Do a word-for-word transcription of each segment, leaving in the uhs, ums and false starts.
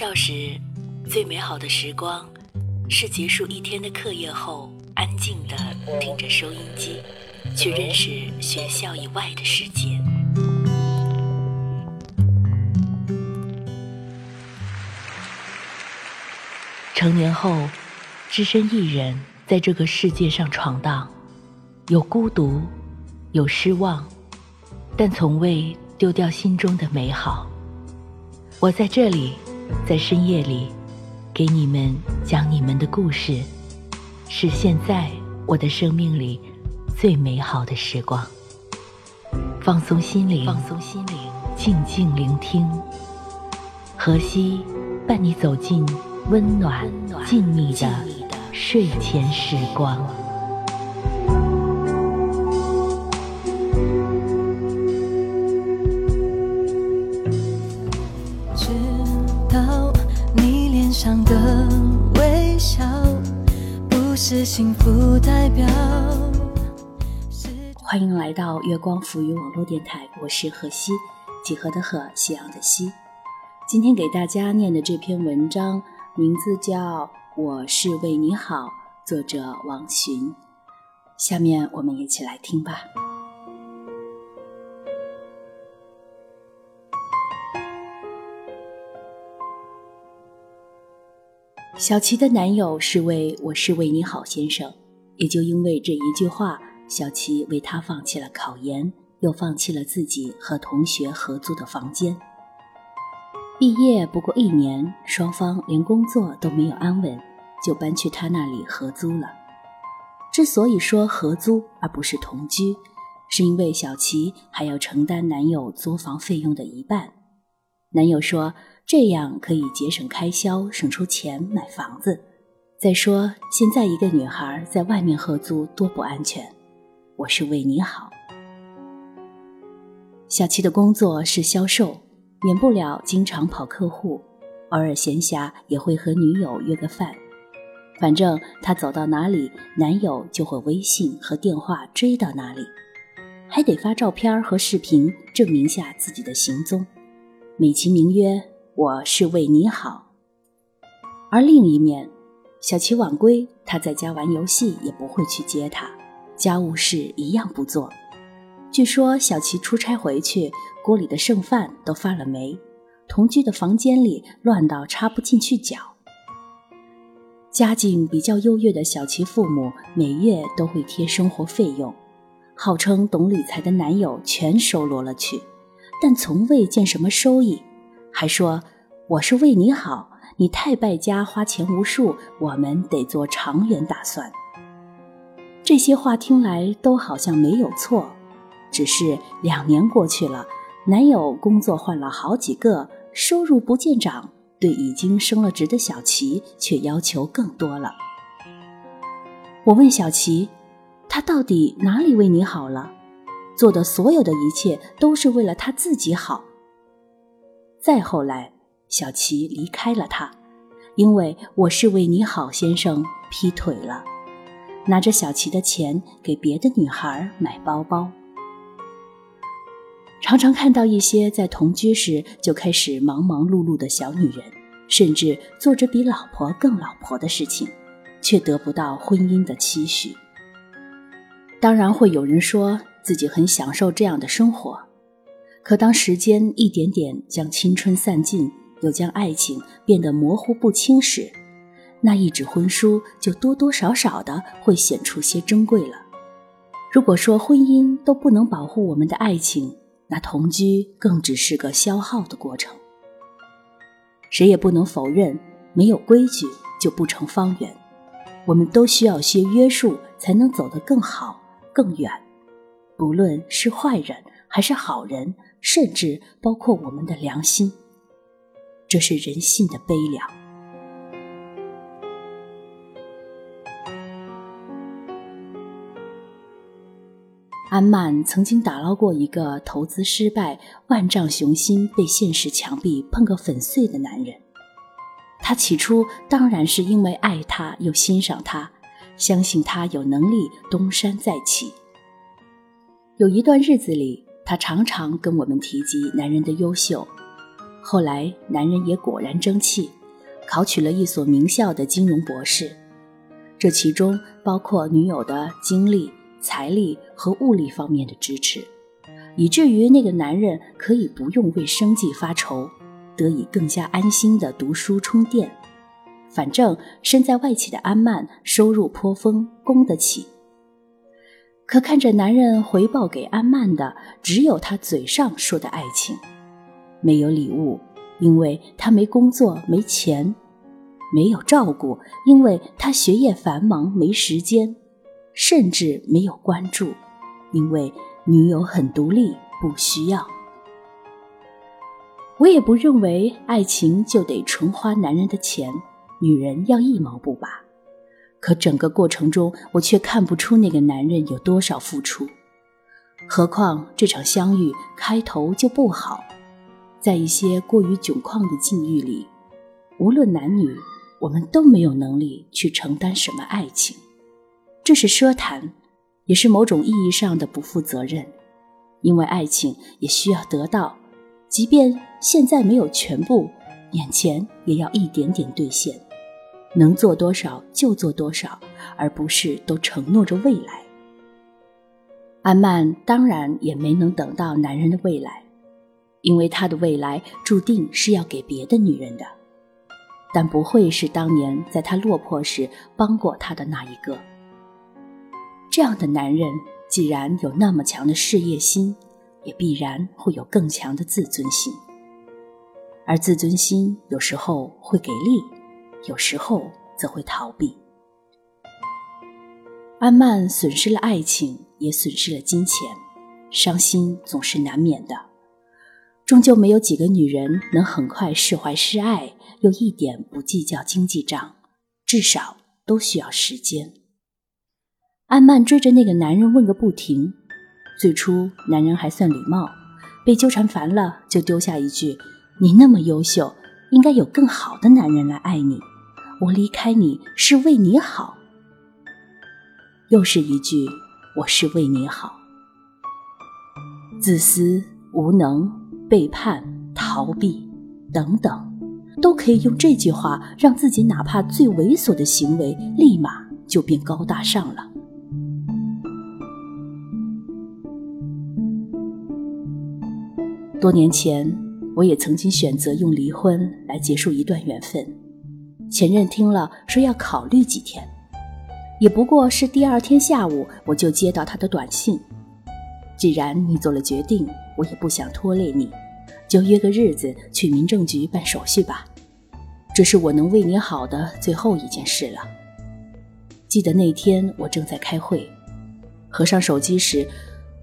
少时，最美好的时光是结束一天的课业后，安静地听着收音机，去认识学校以外的世界。成年后，只身一人在这个世界上闯荡，有孤独，有失望，但从未丢掉心中的美好。我在这里，在深夜里，给你们讲你们的故事，是现在我的生命里最美好的时光。放松心灵，放松心灵，静静聆听，荷西伴你走进温暖静谧的睡前时光。直到你脸上的微笑不是幸福代表。欢迎来到月光浮于网络电台，我是荷西，几何的荷，夕阳的西。今天给大家念的这篇文章名字叫我是为你好，作者王洵。下面我们一起来听吧。小琪的男友是位我是为你好先生，也就因为这一句话，小琪为他放弃了考研，又放弃了自己和同学合租的房间。毕业不过一年，双方连工作都没有安稳，就搬去他那里合租了。之所以说合租而不是同居，是因为小琪还要承担男友租房费用的一半。男友说这样可以节省开销，省出钱买房子。再说现在一个女孩在外面合租多不安全。我是为你好。小琪的工作是销售，免不了经常跑客户，偶尔闲暇也会和女友约个饭。反正他走到哪里，男友就会微信和电话追到哪里，还得发照片和视频证明下自己的行踪，美其名曰我是为你好。而另一面，小琪晚归，他在家玩游戏也不会去接他，家务事一样不做。据说小琪出差回去，锅里的剩饭都发了霉，同居的房间里乱到插不进去脚。家境比较优越的小琪父母每月都会贴生活费用，号称懂理财的男友全收罗了去，但从未见什么收益，还说我是为你好，你太败家，花钱无数，我们得做长远打算。这些话听来都好像没有错，只是两年过去了，男友工作换了好几个，收入不见涨，对已经升了职的小琪却要求更多了。我问小琪，他到底哪里为你好了？做的所有的一切都是为了他自己好。再后来，小琪离开了他，因为我是为你好先生劈腿了，拿着小琪的钱给别的女孩买包包。常常看到一些在同居时就开始忙忙碌碌的小女人，甚至做着比老婆更老婆的事情，却得不到婚姻的期许。当然会有人说自己很享受这样的生活，可当时间一点点将青春散尽，又将爱情变得模糊不清时，那一纸婚书就多多少少的会显出些珍贵了。如果说婚姻都不能保护我们的爱情，那同居更只是个消耗的过程。谁也不能否认，没有规矩就不成方圆，我们都需要些约束，才能走得更好更远。不论是坏人还是好人，甚至包括我们的良心，这是人性的悲凉。安曼曾经打捞过一个投资失败，万丈雄心被现实墙壁碰个粉碎的男人。他起初当然是因为爱他，又欣赏他，相信他有能力东山再起。有一段日子里，他常常跟我们提及男人的优秀，后来男人也果然争气，考取了一所名校的金融博士，这其中包括女友的精力、财力和物力方面的支持，以至于那个男人可以不用为生计发愁，得以更加安心地读书充电。反正身在外企的安曼收入颇丰，供得起。可看着男人回报给安曼的只有他嘴上说的爱情，没有礼物，因为他没工作没钱；没有照顾，因为他学业繁忙没时间；甚至没有关注，因为女友很独立不需要。我也不认为爱情就得纯花男人的钱，女人要一毛不拔，可整个过程中我却看不出那个男人有多少付出。何况这场相遇开头就不好，在一些过于窘况的境遇里，无论男女，我们都没有能力去承担什么爱情。这是奢谈，也是某种意义上的不负责任，因为爱情也需要得到，即便现在没有全部，眼前也要一点点兑现，能做多少就做多少，而不是都承诺着未来。安曼当然也没能等到男人的未来，因为他的未来注定是要给别的女人的，但不会是当年在他落魄时帮过他的那一个。这样的男人既然有那么强的事业心，也必然会有更强的自尊心，而自尊心有时候会给力，有时候则会逃避。安曼损失了爱情，也损失了金钱，伤心总是难免的。终究没有几个女人能很快释怀失爱，又一点不计较经济账，至少都需要时间。安曼追着那个男人问个不停，最初男人还算礼貌，被纠缠烦了就丢下一句：你那么优秀，应该有更好的男人来爱你，我离开你是为你好。又是一句：我是为你好。自私、无能、背叛、逃避等等，都可以用这句话让自己哪怕最猥琐的行为立马就变高大上了。多年前，我也曾经选择用离婚来结束一段缘分，前任听了说要考虑几天，也不过是第二天下午我就接到他的短信：既然你做了决定，我也不想拖累你，就约个日子去民政局办手续吧，这是我能为你好的最后一件事了。记得那天我正在开会，合上手机时，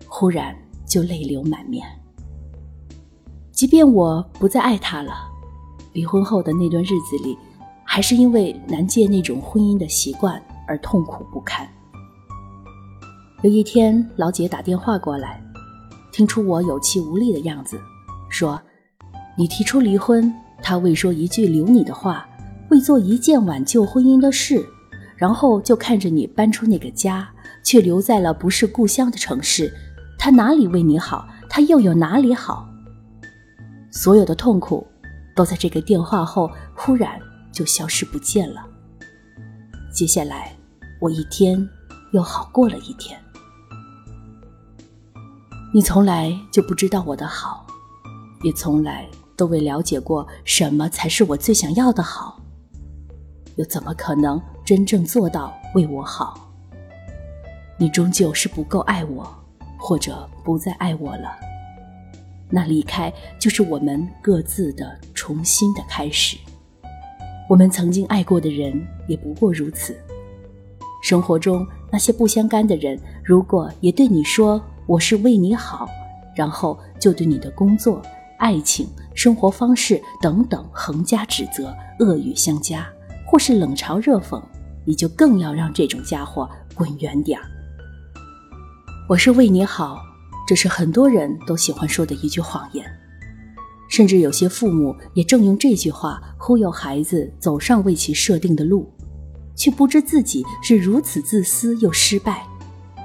忽然就泪流满面。即便我不再爱他了，离婚后的那段日子里，还是因为男界那种婚姻的习惯而痛苦不堪。有一天，老姐打电话过来，听出我有气无力的样子，说：你提出离婚，他未说一句留你的话，未做一件挽救婚姻的事，然后就看着你搬出那个家，却留在了不是故乡的城市，他哪里为你好，他又有哪里好？所有的痛苦都在这个电话后忽然就消失不见了。接下来我一天又好过了一天。你从来就不知道我的好，也从来都未了解过什么才是我最想要的好，又怎么可能真正做到为我好？你终究是不够爱我，或者不再爱我了。那离开就是我们各自的重新的开始，我们曾经爱过的人也不过如此。生活中那些不相干的人，如果也对你说我是为你好，然后就对你的工作、爱情、生活方式等等横加指责，恶语相加，或是冷嘲热讽，你就更要让这种家伙滚远点儿。我是为你好，这是很多人都喜欢说的一句谎言，甚至有些父母也正用这句话忽悠孩子走上为其设定的路，却不知自己是如此自私又失败，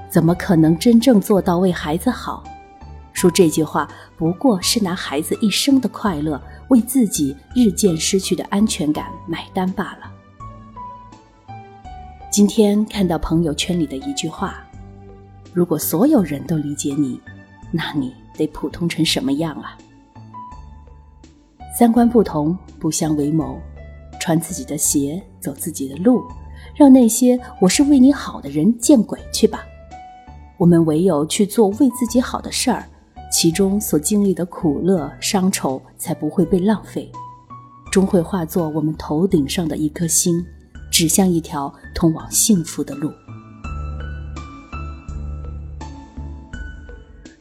怎么可能真正做到为孩子好？说这句话不过是拿孩子一生的快乐，为自己日渐失去的安全感买单罢了。今天看到朋友圈里的一句话，如果所有人都理解你，那你得普通成什么样啊？三观不同，不相为谋，穿自己的鞋，走自己的路，让那些我是为你好的人见鬼去吧。我们唯有去做为自己好的事儿，其中所经历的苦乐伤愁才不会被浪费，终会化作我们头顶上的一颗星，指向一条通往幸福的路。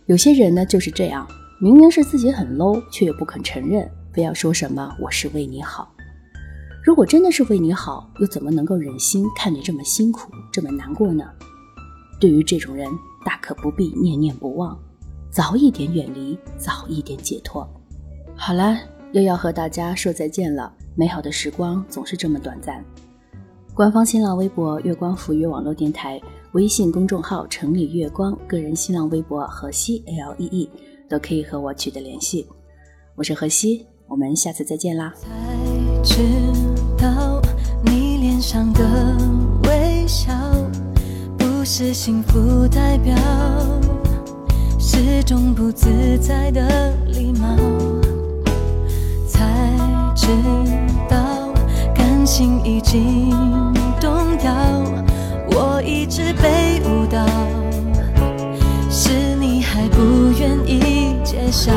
有些人呢就是这样，明明是自己很 low， 却也不肯承认，非要说什么我是为你好。如果真的是为你好，又怎么能够忍心看你这么辛苦，这么难过呢？对于这种人，大可不必念念不忘，早一点远离，早一点解脱。好了，又要和大家说再见了。美好的时光总是这么短暂。官方新浪微博月光浮月网络电台，微信公众号城里月光，个人新浪微博荷西 L E E， 都可以和我取得联系。我是荷西，我们下次再见啦。才知道你脸上的微笑不是幸福代表，是种不自在的礼貌。才知道感情已经动摇，我一直被误导，是你还不愿意揭晓。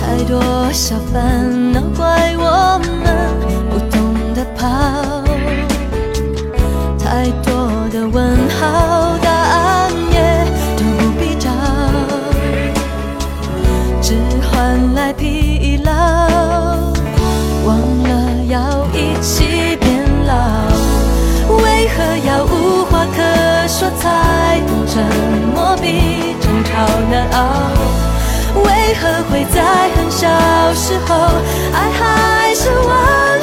太多小烦恼怪我们不懂得跑，太多的问号答案也都不必找，只换来疲劳，忘了要一起变老。为何要无话可说才懂沉默比争吵难熬？为何会在很小时候爱还是忘？